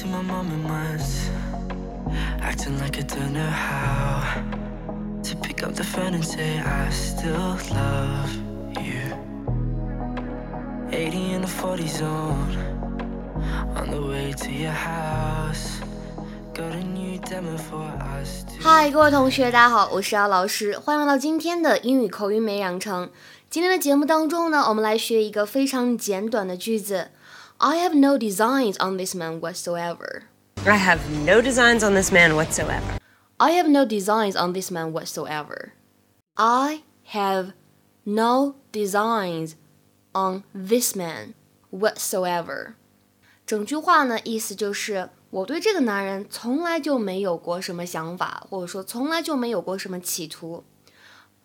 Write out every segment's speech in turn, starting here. to my mom and once, acting like I don't know how to pick up the phone and say I still love you. 80 in the 40 zone, on the way to your house. Hi， 各位同学，大家好，我是姚老师，欢迎来到今天的英语口语每日养成。今天的节目当中呢，我们来学一个非常简短的句子。I have no designs on this man whatsoever. I have no designs on this man whatsoever. I have no designs on this man whatsoever. I have no designs on this man whatsoever. 整句话呢，意思就是我对这个男人从来就没有过什么想法，或者说从来就没有过什么企图。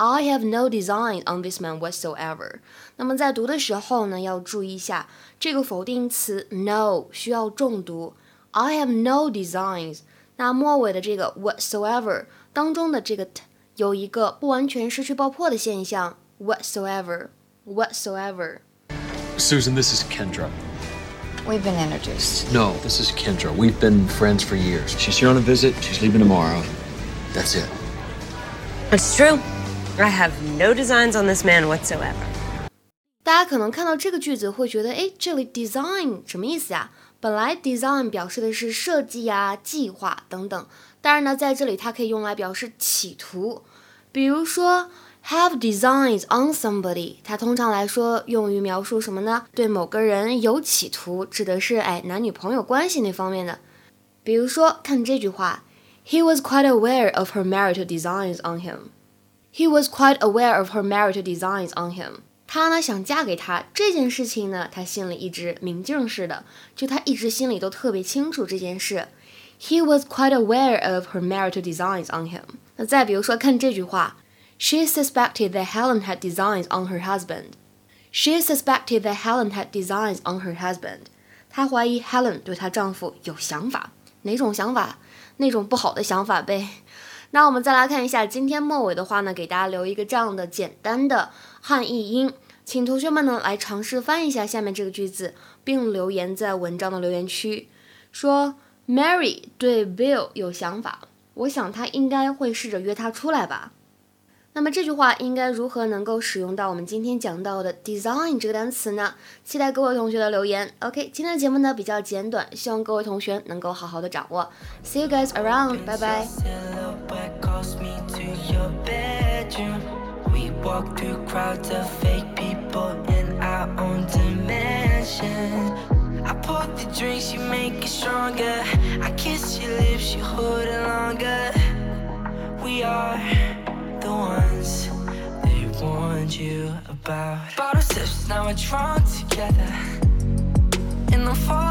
I have no design on this man whatsoever。 那么在读的时候呢，要注意一下这个否定词 no 需要重读。I have no designs。 那末尾的这个 whatsoever 当中的这个 t 有一个不完全失去爆破的现象 whatsoever。 Whatsoever。 Susan, this is Kendra.We've been introduced. No, this is Kendra. We've been friends for years. She's here on a visit. She's leaving tomorrow. That's it. It's true. I have no designs on this man whatsoever. 大家可能看到这个句子会觉得，哎，这里 design 什么意思呀？本来 design 表示的是设计啊、计划等等，但是呢，在这里它可以用来表示企图，比如说。Have designs on somebody， 它通常来说用于描述什么呢？对某个人有企图，指的是男女朋友关系那方面的。比如说，看这句话 ，He was quite aware of her marital designs on him. He was quite aware of her marital designs on him. 他呢想嫁给他这件事情呢，他心里一直明镜似的，就他一直心里都特别清楚这件事。He was quite aware of her marital designs on him. 那再比如说，看这句话。She suspected that Helen had designs on her husband. She suspected that Helen had designs on her husband. 她怀疑 Helen 对她丈夫有想法，哪种想法？那种不好的想法呗。那我们再来看一下今天末尾的话呢，给大家留一个这样的简单的汉译音，请同学们呢来尝试翻译一下下面这个句子，并留言在文章的留言区，说 Mary 对 Bill 有想法，我想她应该会试着约他出来吧。那么这句话应该如何能够使用到我们今天讲到的 design 这个单词呢？期待各位同学的留言。OK， 今天的节目呢比较简短，希望各位同学能够好好的掌握。See you guys around， 拜拜。The ones they warned you about. Bottle sips, now we're drunk together. In the fall